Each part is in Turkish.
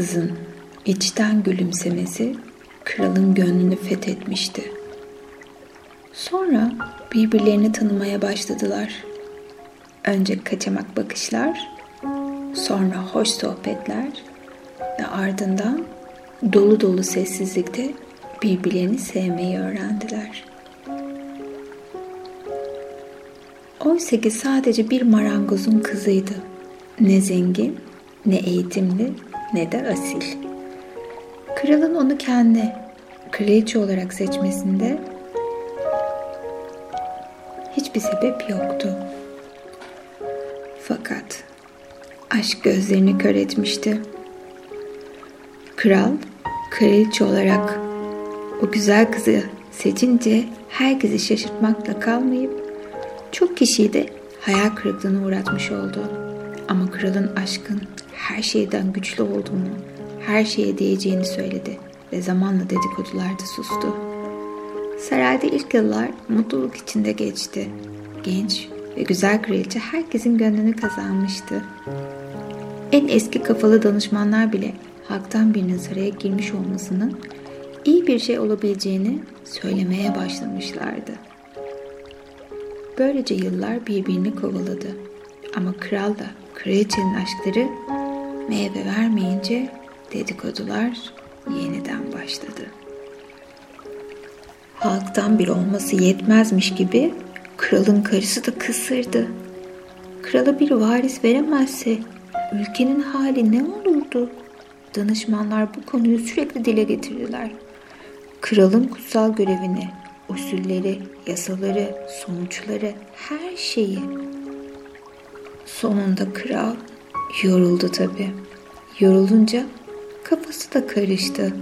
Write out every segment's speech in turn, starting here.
kızın içten gülümsemesi kralın gönlünü fethetmişti. Sonra birbirlerini tanımaya başladılar. Önce kaçamak bakışlar, sonra hoş sohbetler ve ardından dolu dolu sessizlikte birbirlerini sevmeyi öğrendiler. Oysa ki sadece bir marangozun kızıydı. Ne zengin, ne eğitimli, ne de asil. Kralın onu kendi kraliçe olarak seçmesinde hiçbir sebep yoktu. Fakat aşk gözlerini kör etmişti. Kral, kraliçe olarak o güzel kızı seçince herkesi şaşırtmakla kalmayıp çok kişiyi de hayal kırıklığına uğratmış oldu. Ama kralın aşkın her şeyden güçlü olduğunu, her şeye değeceğini söyledi ve zamanla dedikodular da sustu. Sarayda ilk yıllar mutluluk içinde geçti. Genç ve güzel kraliçe herkesin gönlünü kazanmıştı. En eski kafalı danışmanlar bile halktan birinin saraya girmiş olmasının iyi bir şey olabileceğini söylemeye başlamışlardı. Böylece yıllar birbirini kovaladı. Ama kral da kraliçenin aşkları meyve vermeyince dedikodular yeniden başladı. Halktan biri olması yetmezmiş gibi kralın karısı da kısırdı. Krala bir varis veremezse ülkenin hali ne olurdu? Danışmanlar bu konuyu sürekli dile getirdiler. Kralın kutsal görevini, usulleri, yasaları, sonuçları, her şeyi. Sonunda kral yoruldu tabii. Yorulunca kafası da karıştı.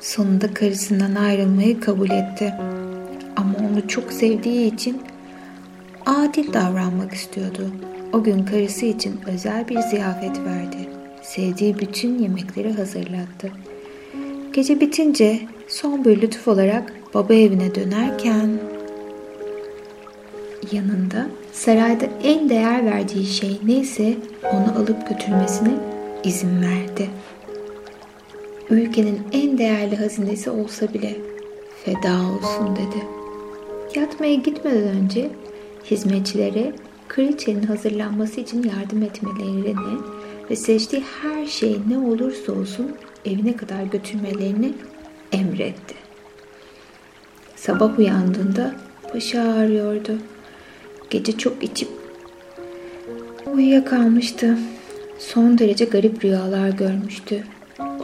Sonunda karısından ayrılmayı kabul etti. Ama onu çok sevdiği için adil davranmak istiyordu. O gün karısı için özel bir ziyafet verdi. Sevdiği bütün yemekleri hazırlattı. Gece bitince son bir lütuf olarak baba evine dönerken yanında sarayda en değer verdiği şey neyse onu alıp götürmesine izin verdi. Ülkenin en değerli hazinesi olsa bile feda olsun dedi. Yatmaya gitmeden önce hizmetçilere kraliçenin hazırlanması için yardım etmelerini ve seçtiği her şey ne olursa olsun evine kadar götürmelerini emretti. Sabah uyandığında başı ağrıyordu. Gece çok içip uyuyakalmıştı. Son derece garip rüyalar görmüştü.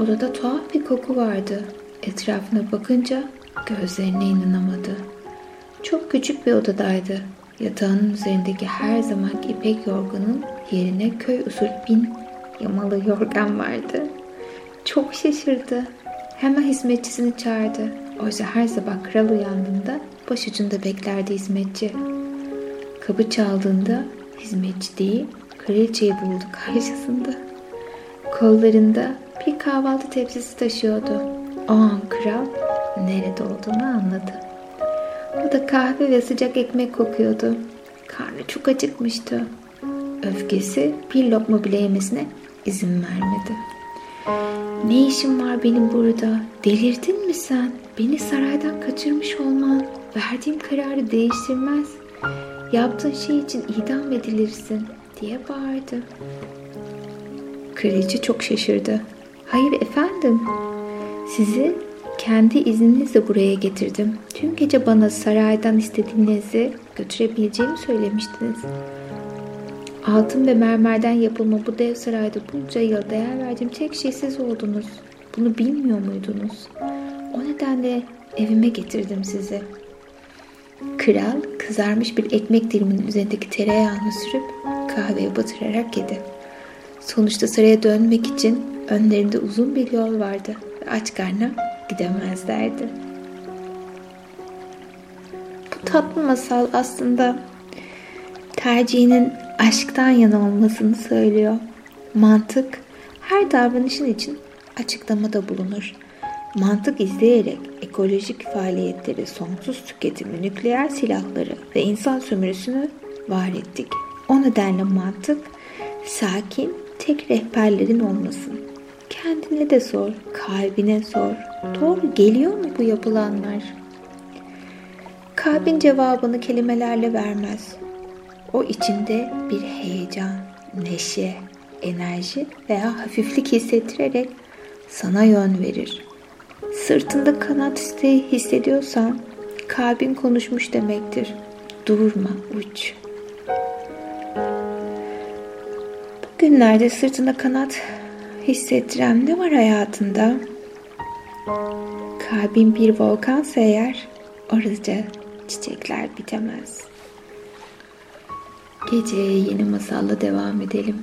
Odada tuhaf bir koku vardı. Etrafına bakınca gözlerine inanamadı. Çok küçük bir odadaydı. Yatağının üzerindeki her zamanki ipek yorganın yerine köy usul bin yamalı yorgan vardı. Çok şaşırdı. Hemen hizmetçisini çağırdı. Oysa her sabah kral uyandığında başucunda beklerdi hizmetçi. Kapı çaldığında hizmetçi değil, kraliçeyi buldu karşısında. Kollarında bir kahvaltı tepsisi taşıyordu. O an kral nerede olduğunu anladı. O da kahve ve sıcak ekmek kokuyordu. Karnı çok acıkmıştı. Öfkesi bir lokma bile yemesine izin vermedi. "Ne işim var benim burada? Delirdin mi sen? Beni saraydan kaçırmış olman, verdiğim kararı değiştirmez. Yaptığın şey için idam edilirsin," diye bağırdı. Kraliçe çok şaşırdı. "Hayır efendim, sizi kendi izninizle buraya getirdim. Tüm gece bana saraydan istediğinizi götürebileceğimi söylemiştiniz. Altın ve mermerden yapılma bu dev sarayda bunca yıl değer verdiğim tek şey siz oldunuz. Bunu bilmiyor muydunuz? O nedenle evime getirdim sizi." Kral kızarmış bir ekmek diliminin üzerindeki tereyağını sürüp kahveye batırarak yedi. Sonuçta saraya dönmek için önlerinde uzun bir yol vardı ve aç karnına gidemezlerdi. Bu tatlı masal aslında tercihinin aşktan yana olmasını söylüyor. Mantık her davranışın için açıklamada bulunur. Mantık izleyerek ekolojik faaliyetleri, sonsuz tüketimi, nükleer silahları ve insan sömürüsünü var ettik. O nedenle mantık sakin, tek rehberlerin olmasın. Kendine de sor, kalbine sor. Doğru geliyor mu bu yapılanlar? Kalbin cevabını kelimelerle vermez. O içinde bir heyecan, neşe, enerji veya hafiflik hissettirerek sana yön verir. Sırtında kanat isteği hissediyorsan kalbin konuşmuş demektir. Durma, uç. Bugünlerde sırtında kanat hissettiren ne var hayatında? Kalbin bir volkansa eğer, orada çiçekler bitemez. Geceye yeni masalla devam edelim.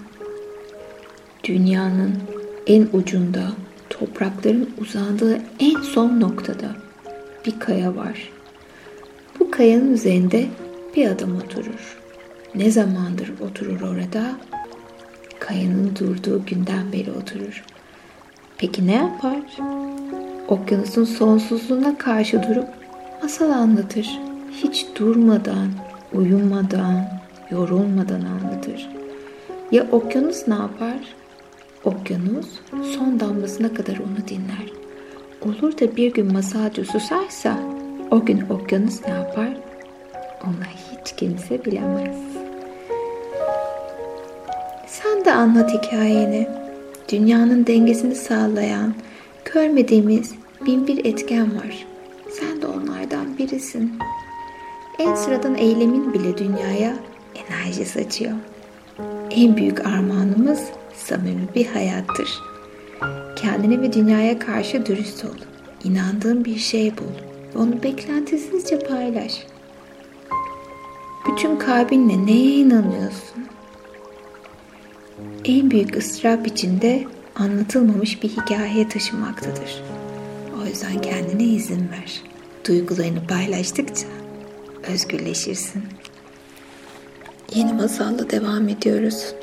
Dünyanın en ucunda, toprakların uzandığı en son noktada bir kaya var. Bu kayanın üzerinde bir adam oturur. Ne zamandır oturur orada? Kayanın durduğu günden beri oturur. Peki ne yapar? Okyanusun sonsuzluğuna karşı durup masal anlatır. Hiç durmadan, uyumadan, yorulmadan anlatır. Ya okyanus ne yapar? Okyanus son damlasına kadar onu dinler. Olur da bir gün masalcı susarsa o gün okyanus ne yapar? Ona hiç kimse bilemez. Sen de anlat hikayeni. Dünyanın dengesini sağlayan, görmediğimiz binbir etken var. Sen de onlardan birisin. En sıradan eylemin bile dünyaya enerji saçıyor. En büyük armağanımız samimi bir hayattır. Kendine ve dünyaya karşı dürüst ol. İnandığın bir şey bul. Onu beklentisizce paylaş. Bütün kalbinle neye inanıyorsun? En büyük ıstırap içinde anlatılmamış bir hikaye taşımaktadır. O yüzden kendine izin ver. Duygularını paylaştıkça özgürleşirsin. Yeni masalla devam ediyoruz.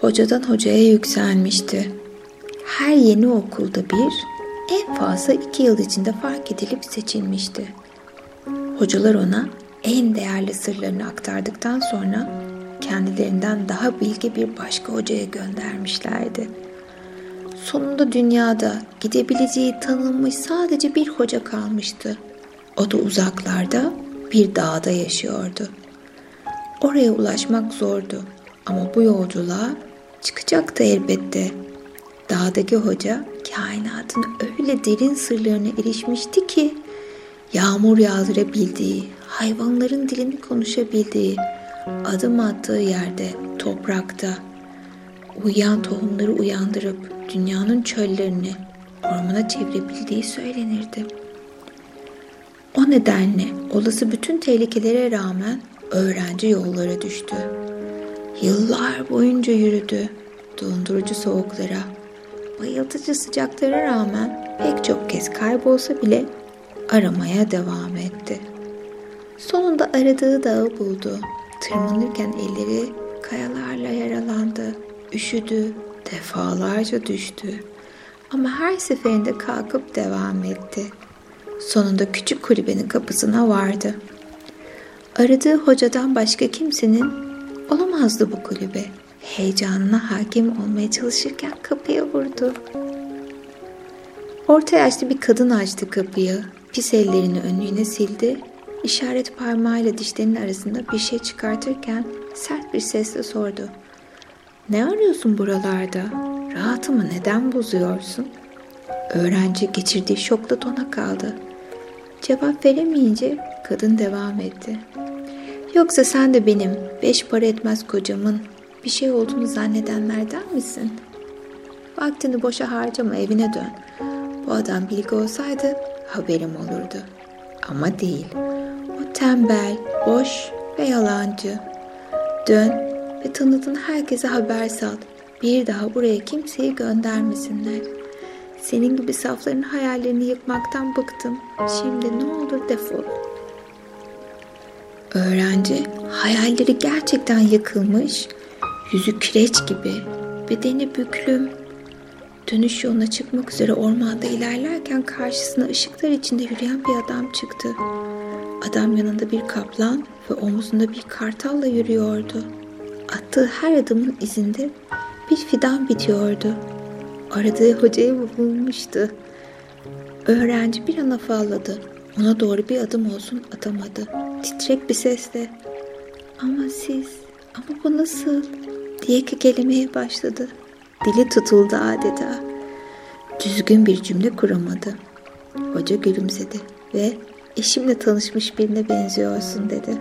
Hocadan hocaya yükselmişti. Her yeni okulda bir, en fazla 2 yıl içinde fark edilip seçilmişti. Hocalar ona en değerli sırlarını aktardıktan sonra kendilerinden daha bilge bir başka hocaya göndermişlerdi. Sonunda dünyada gidebileceği tanınmış sadece bir hoca kalmıştı. O da uzaklarda bir dağda yaşıyordu. Oraya ulaşmak zordu ama bu yolculuğa çıkacaktı elbette. Dağdaki hoca kainatın öyle derin sırlarına erişmişti ki yağmur yağdırabildiği, hayvanların dilini konuşabildiği, adım attığı yerde, toprakta uyuyan tohumları uyandırıp dünyanın çöllerini ormana çevirebildiği söylenirdi. O nedenle olası bütün tehlikelere rağmen öğrenci yollara düştü. Yıllar boyunca yürüdü. Dondurucu soğuklara, bayıltıcı sıcaklara rağmen pek çok kez kaybolsa bile aramaya devam etti. Sonunda aradığı dağı buldu. Tırmanırken elleri kayalarla yaralandı, üşüdü, defalarca düştü. Ama her seferinde kalkıp devam etti. Sonunda küçük kulübenin kapısına vardı. Aradığı hocadan başka kimsenin olamazdı bu kulübe. Heyecanına hakim olmaya çalışırken kapıya vurdu. Orta yaşlı bir kadın açtı kapıyı, pis ellerini önlüğüne sildi. İşaret parmağıyla dişlerinin arasında bir şey çıkartırken sert bir sesle sordu. "Ne arıyorsun buralarda? Rahatımı neden bozuyorsun?" Öğrenci geçirdiği şokla dona kaldı. Cevap veremeyince kadın devam etti. "Yoksa sen de benim 5 para etmez kocamın bir şey olduğunu zannedenlerden misin? Vaktini boşa harcama, evine dön. Bu adam bilgi olsaydı haberim olurdu. Ama değil. O tembel, boş ve yalancı. Dön ve tanıdığın herkese haber sal. Bir daha buraya kimseyi göndermesinler. Senin gibi safların hayallerini yıkmaktan bıktım. Şimdi ne olur defol." Öğrenci hayalleri gerçekten yıkılmış, yüzü kireç gibi, bedeni büklüm. Dönüş yoluna çıkmak üzere ormanda ilerlerken karşısına ışıklar içinde yürüyen bir adam çıktı. Adam yanında bir kaplan ve omuzunda bir kartalla yürüyordu. Attığı her adımın izinde bir fidan bitiyordu. Aradığı hocayı bulmuştu. Öğrenci bir an afalladı. Ona doğru bir adım olsun atamadı. Titrek bir sesle "Ama bu nasıl?" diye kekelemeye başladı. Dili tutuldu adeta. Düzgün bir cümle kuramadı. Hoca gülümsedi ve "Eşimle tanışmış birine benziyorsun" dedi.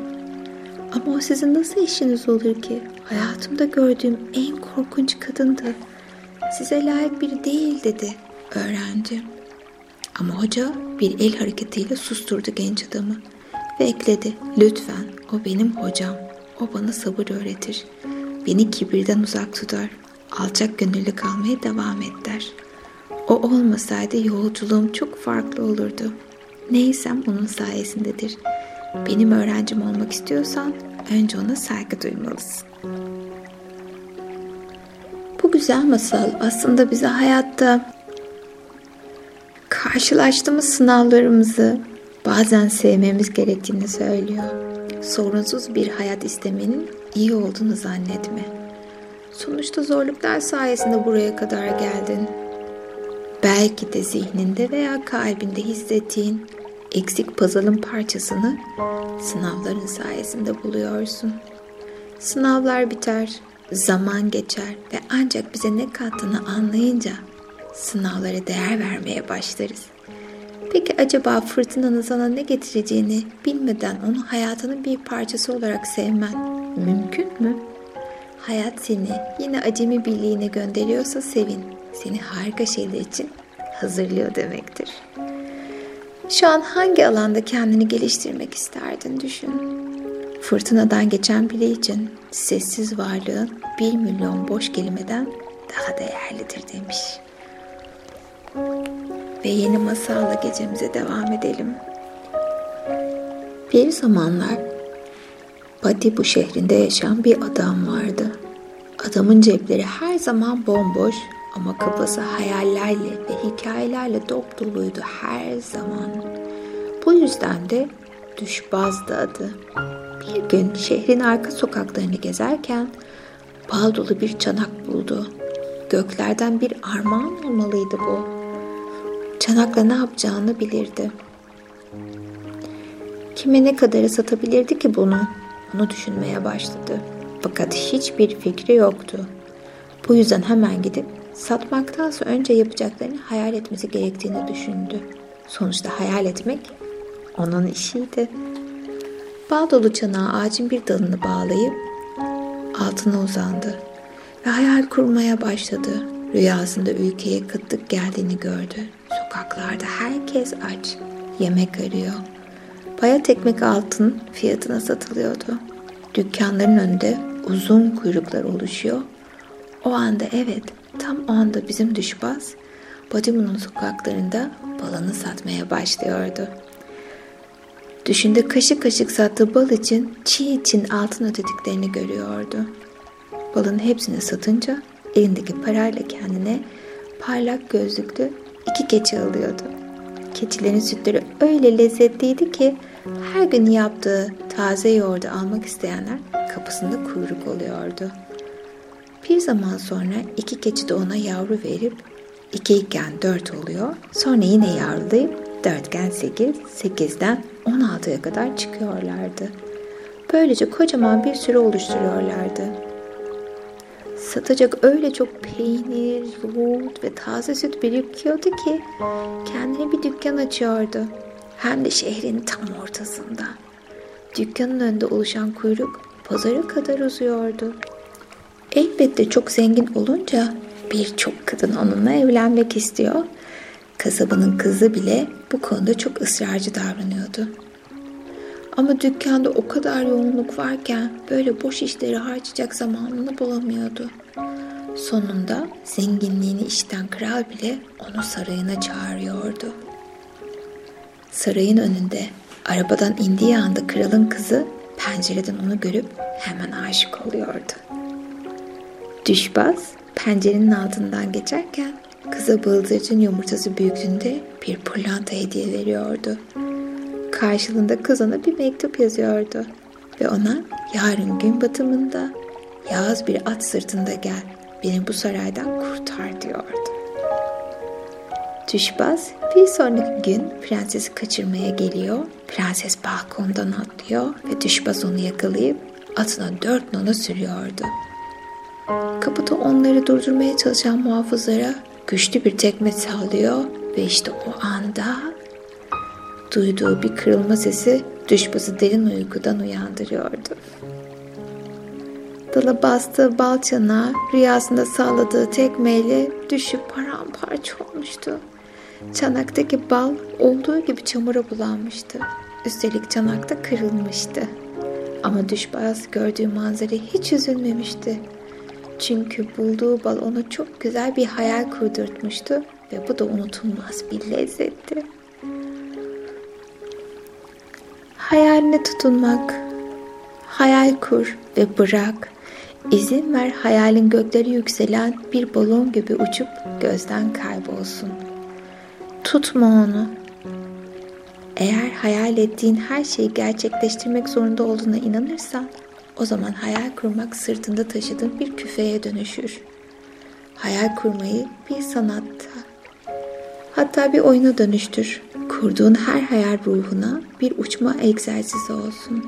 "Ama o sizin nasıl eşiniz olur ki? Hayatımda gördüğüm en korkunç kadındı. Size layık biri değil" dedi öğrenci. Ama hoca bir el hareketiyle susturdu genç adamı ve ekledi. "Lütfen, o benim hocam. O bana sabır öğretir. Beni kibirden uzak tutar. Alçak gönüllü kalmaya devam et der. O olmasaydı yolculuğum çok farklı olurdu. Neysem onun sayesindedir. Benim öğrencim olmak istiyorsan önce ona saygı duymalısın." Bu güzel masal aslında bize hayatta karşılaştığımız sınavlarımızı bazen sevmemiz gerektiğini söylüyor. Sorunsuz bir hayat istemenin iyi olduğunu zannetme. Sonuçta zorluklar sayesinde buraya kadar geldin. Belki de zihninde veya kalbinde hissettiğin eksik puzzle'ın parçasını sınavların sayesinde buluyorsun. Sınavlar biter, zaman geçer ve ancak bize ne kattığını anlayınca sınavlara değer vermeye başlarız. Peki acaba fırtınanın sana ne getireceğini bilmeden onu hayatının bir parçası olarak sevmen mümkün mü? Hayat seni yine acemi birliğine gönderiyorsa sevin. Seni harika şeyler için hazırlıyor demektir. Şu an hangi alanda kendini geliştirmek isterdin düşün. Fırtınadan geçen biri için sessiz varlığın 1 milyon boş kelimeden daha değerlidir demiş. Ve yeni masalla gecemize devam edelim. Bir zamanlar Batibu şehrinde yaşayan bir adam vardı. Adamın cepleri her zaman bomboş ama kafası hayallerle ve hikayelerle dop doluydu her zaman. Bu yüzden de düşbazdı adı. Bir gün şehrin arka sokaklarını gezerken bal dolu bir çanak buldu. Göklerden bir armağan olmalıydı bu. Çanakla ne yapacağını bilirdi. Kime ne kadara satabilirdi ki bunu? Onu düşünmeye başladı. Fakat hiçbir fikri yoktu. Bu yüzden hemen gidip satmaktansa önce yapacaklarını hayal etmesi gerektiğini düşündü. Sonuçta hayal etmek onun işiydi. Bal dolu çanağı ağacın bir dalını bağlayıp altına uzandı ve hayal kurmaya başladı. Rüyasında ülkeye kıtlık geldiğini gördü. Sokaklarda herkes aç, yemek arıyor. Bayat ekmek altın fiyatına satılıyordu. Dükkanların önünde uzun kuyruklar oluşuyor. O anda tam o anda bizim düşbaz Badimu'nun sokaklarında balını satmaya başlıyordu. Düşünde kaşık kaşık sattığı bal için çiğ için altın ödediklerini görüyordu. Balın hepsini satınca elindeki parayla kendine parlak gözlüklü 2 keçi alıyordu. Keçilerin sütleri öyle lezzetliydi ki her gün yaptığı taze yoğurdu almak isteyenler kapısında kuyruk oluyordu. Bir zaman sonra 2 keçi de ona yavru verip 2 iken 4 oluyor. Sonra yine yavrulayıp 4'ken 8, 8'den 16'ya kadar çıkıyorlardı. Böylece kocaman bir sürü oluşturuyorlardı. Satacak öyle çok peynir, yoğurt ve taze süt birikiyordu ki kendine bir dükkan açıyordu. Hem de şehrin tam ortasında. Dükkanın önünde oluşan kuyruk pazara kadar uzuyordu. Elbette çok zengin olunca birçok kadın onunla evlenmek istiyor. Kasabanın kızı bile bu konuda çok ısrarcı davranıyordu. Ama dükkanda o kadar yoğunluk varken böyle boş işleri harcayacak zamanını bulamıyordu. Sonunda zenginliğini işten kral bile onu sarayına çağırıyordu. Sarayın önünde arabadan indiği anda kralın kızı pencereden onu görüp hemen aşık oluyordu. Düşbaz pencerenin altından geçerken kıza bıldırcın yumurtası büyüklüğünde bir pırlanta hediye veriyordu. Karşılığında kız ona bir mektup yazıyordu ve ona "Yarın gün batımında yağız bir at sırtında gel, beni bu saraydan kurtar" diyordu. Düşbaz bir sonraki gün prensesi kaçırmaya geliyor. Prenses balkondan atlıyor ve Düşbaz onu yakalayıp atına 4 nala sürüyordu. Kapıda onları durdurmaya çalışan muhafızlara güçlü bir tekme sallıyor ve işte o anda duyduğu bir kırılma sesi Düşbaz'ı derin uykudan uyandırıyordu. Dala bastığı balçana rüyasında salladığı tekmeyle düşüp paramparça olmuştu. Çanaktaki bal olduğu gibi çamura bulanmıştı. Üstelik çanakta kırılmıştı. Ama Düşbaz gördüğü manzarayı hiç üzülmemişti. Çünkü bulduğu bal ona çok güzel bir hayal kurdurtmuştu ve bu da unutulmaz bir lezzetti. Hayaline tutunmak, hayal kur ve bırak. İzin ver hayalin gökleri yükselen bir balon gibi uçup gözden kaybolsun. Tutma onu. Eğer hayal ettiğin her şeyi gerçekleştirmek zorunda olduğuna inanırsan, o zaman hayal kurmak sırtında taşıdığın bir küfeye dönüşür. Hayal kurmayı bir sanatta, hatta bir oyuna dönüştür. Kurduğun her hayal ruhuna bir uçma egzersizi olsun.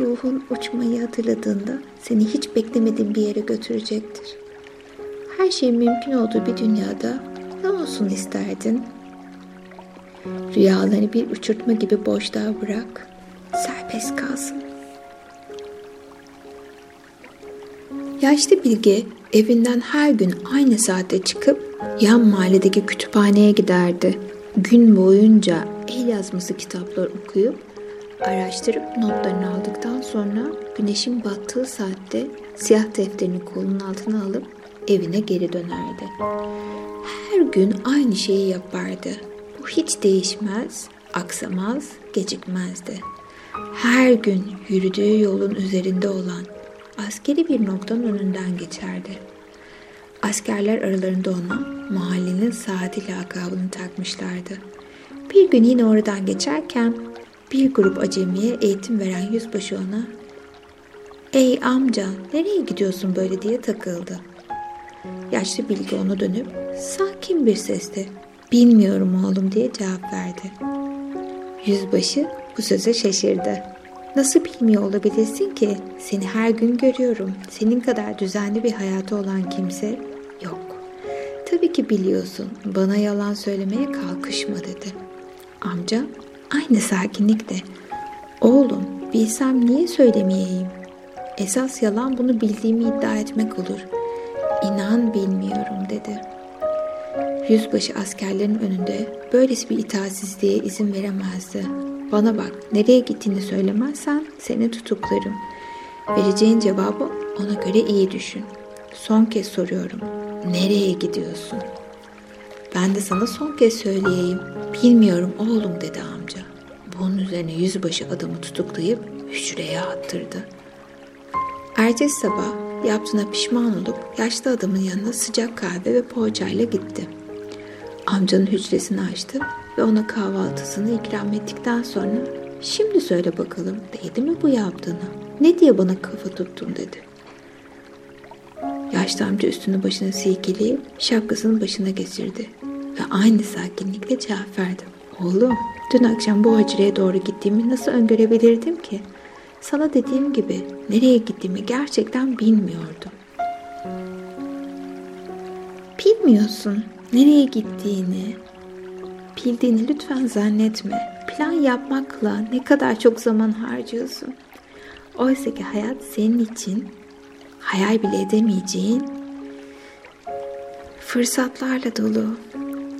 Ruhun uçmayı hatırladığında seni hiç beklemediğin bir yere götürecektir. Her şeyin mümkün olduğu bir dünyada ne olsun isterdin? Rüyalarını bir uçurtma gibi boşluğa bırak, serbest kalsın. Yaşlı Bilge evinden her gün aynı saatte çıkıp yan mahalledeki kütüphaneye giderdi. Gün boyunca el yazması kitaplar okuyup, araştırıp notlarını aldıktan sonra güneşin battığı saatte siyah defterini kolunun altına alıp evine geri dönerdi. Her gün aynı şeyi yapardı. Bu hiç değişmez, aksamaz, gecikmezdi. Her gün yürüdüğü yolun üzerinde olan askeri bir noktanın önünden geçerdi. Askerler aralarında ona mahallenin saati lakabını takmışlardı. Bir gün yine oradan geçerken bir grup acemiye eğitim veren yüzbaşı ona "Ey amca, nereye gidiyorsun böyle?" diye takıldı. Yaşlı Bilge ona dönüp sakin bir sesle "Bilmiyorum oğlum" diye cevap verdi. Yüzbaşı bu söze şaşırdı. "Nasıl bilmiyor olabilirsin ki? Seni her gün görüyorum. Senin kadar düzenli bir hayatı olan kimse yok. Tabii ki biliyorsun. Bana yalan söylemeye kalkışma" dedi. Amca aynı sakinlikle "Oğlum, bilsem niye söylemeyeyim? Esas yalan bunu bildiğimi iddia etmek olur. İnan bilmiyorum" dedi. Yüzbaşı askerlerin önünde böylesi bir itaatsizliğe izin veremezdi. "Bana bak, nereye gittiğini söylemezsen seni tutuklarım. Vereceğin cevabı ona göre iyi düşün. Son kez soruyorum. Nereye gidiyorsun?" "Ben de sana son kez söyleyeyim. Bilmiyorum oğlum" dedi amca. Bunun üzerine yüzbaşı adamı tutuklayıp hücreye attırdı. Ertesi sabah yaptığına pişman olup yaşlı adamın yanına sıcak kahve ve poğaçayla gitti. Amcanın hücresini açtı ve ona kahvaltısını ikram ettikten sonra "Şimdi söyle bakalım, değdi mi bu yaptığına? Ne diye bana kafa tuttun?" dedi. Yaşlı amca üstünü başını silkeleyip şapkasını başına geçirdi ve aynı sakinlikle cevap verdi. "Oğlum, dün akşam bu hücreye doğru gittiğimi nasıl öngörebilirdim ki? Sana dediğim gibi nereye gittiğimi gerçekten bilmiyordum." "Bilmiyorsun nereye gittiğini. Bildiğini lütfen zannetme. Plan yapmakla ne kadar çok zaman harcıyorsun. Oysa ki hayat senin için hayal bile edemeyeceğin fırsatlarla dolu,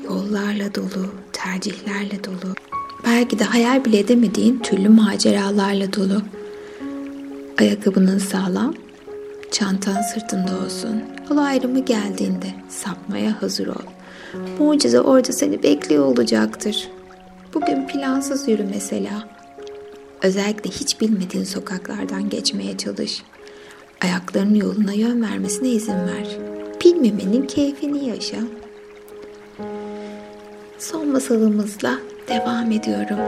yollarla dolu, tercihlerle dolu. Belki de hayal bile edemediğin türlü maceralarla dolu. Ayakkabının sağlam, çantan sırtında olsun. Yol ayrımı geldiğinde sapmaya hazır ol. Mucize orada seni bekliyor olacaktır. Bugün plansız yürü mesela. Özellikle hiç bilmediğin sokaklardan geçmeye çalış. Ayaklarının yoluna yön vermesine izin ver. Bilmemenin keyfini yaşa." Son masalımızla devam ediyorum.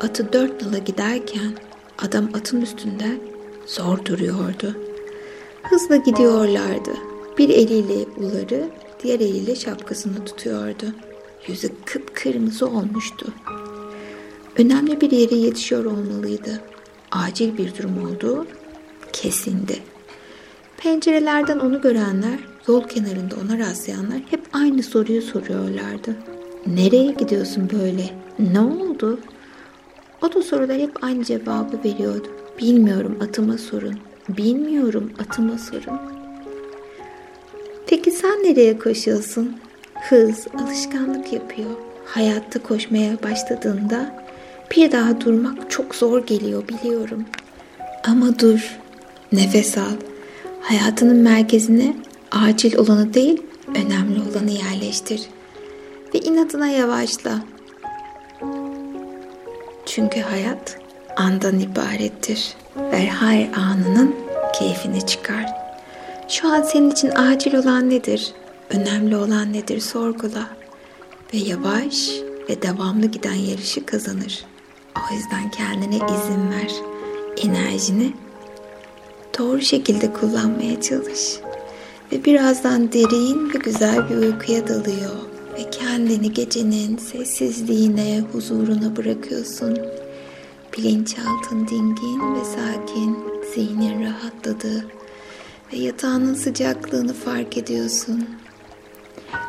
Atı 4 nala giderken adam atın üstünde zor duruyordu. Hızla gidiyorlardı. Bir eliyle uları, diğer eliyle şapkasını tutuyordu. Yüzü kıpkırmızı olmuştu. Önemli bir yere yetişiyor olmalıydı. Acil bir durum olduğu kesindi. Pencerelerden onu görenler, yol kenarında ona rastlayanlar hep aynı soruyu soruyorlardı. Nereye gidiyorsun böyle? Ne oldu? O da sorular hep aynı cevabı veriyordu. Bilmiyorum, atıma sorun. Bilmiyorum, atıma sorun. Peki sen nereye koşuyorsun? Hız, alışkanlık yapıyor. Hayatta koşmaya başladığında bir daha durmak çok zor geliyor, biliyorum. Ama dur, nefes al. Hayatının merkezine acil olanı değil, önemli olanı yerleştir. Ve inadına yavaşla. Çünkü hayat andan ibarettir. Ver her anının keyfini çıkar. Şu an senin için acil olan nedir? Önemli olan nedir? Sorgula. Ve yavaş ve devamlı giden yarışı kazanır. O yüzden kendine izin ver. Enerjini doğru şekilde kullanmaya çalış. Ve birazdan derin ve güzel bir uykuya dalıyor. Ve kendini gecenin sessizliğine, huzuruna bırakıyorsun. Bilinçaltın dingin ve sakin, zihnin rahatladı ve yatağının sıcaklığını fark ediyorsun.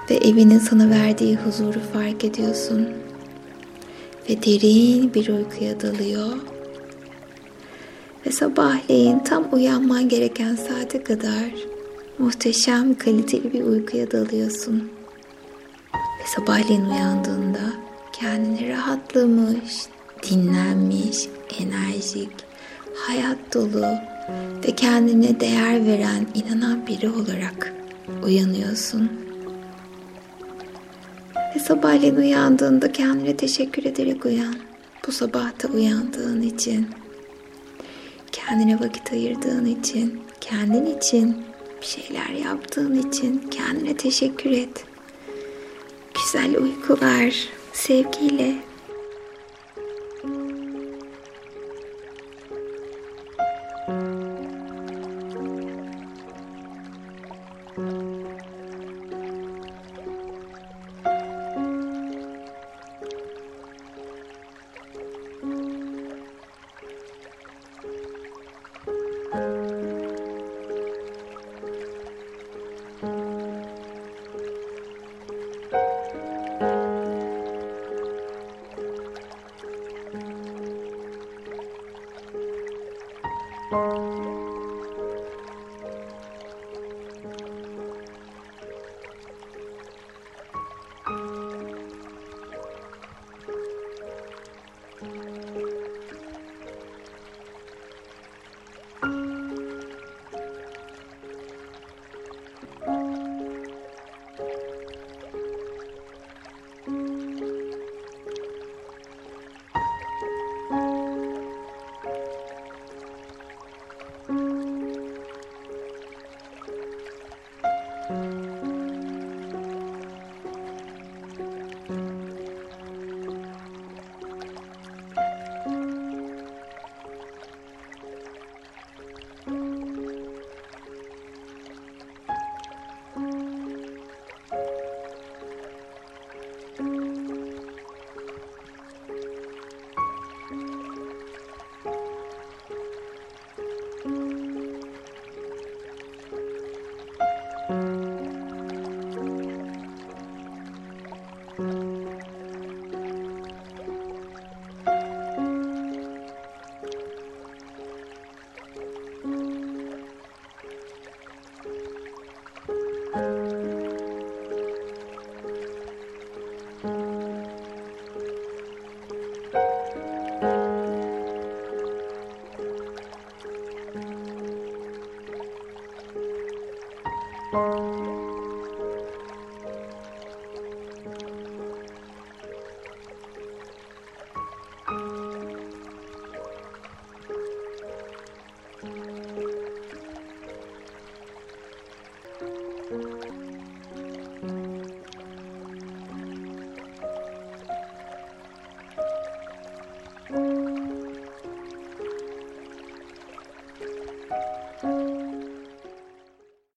Ve evinin sana verdiği huzuru fark ediyorsun. Ve derin bir uykuya dalıyor. Ve sabahleyin tam uyanman gereken saate kadar muhteşem, kaliteli bir uykuya dalıyorsun. Ve sabahleyin uyandığında kendini rahatlamış, dinlenmiş, enerjik, hayat dolu ve kendine değer veren, inanan biri olarak uyanıyorsun. Ve sabahleyin uyandığında kendine teşekkür ederek uyan. Bu sabah da uyandığın için, kendine vakit ayırdığın için, kendin için bir şeyler yaptığın için kendine teşekkür et. Güzel uykular, sevgiyle.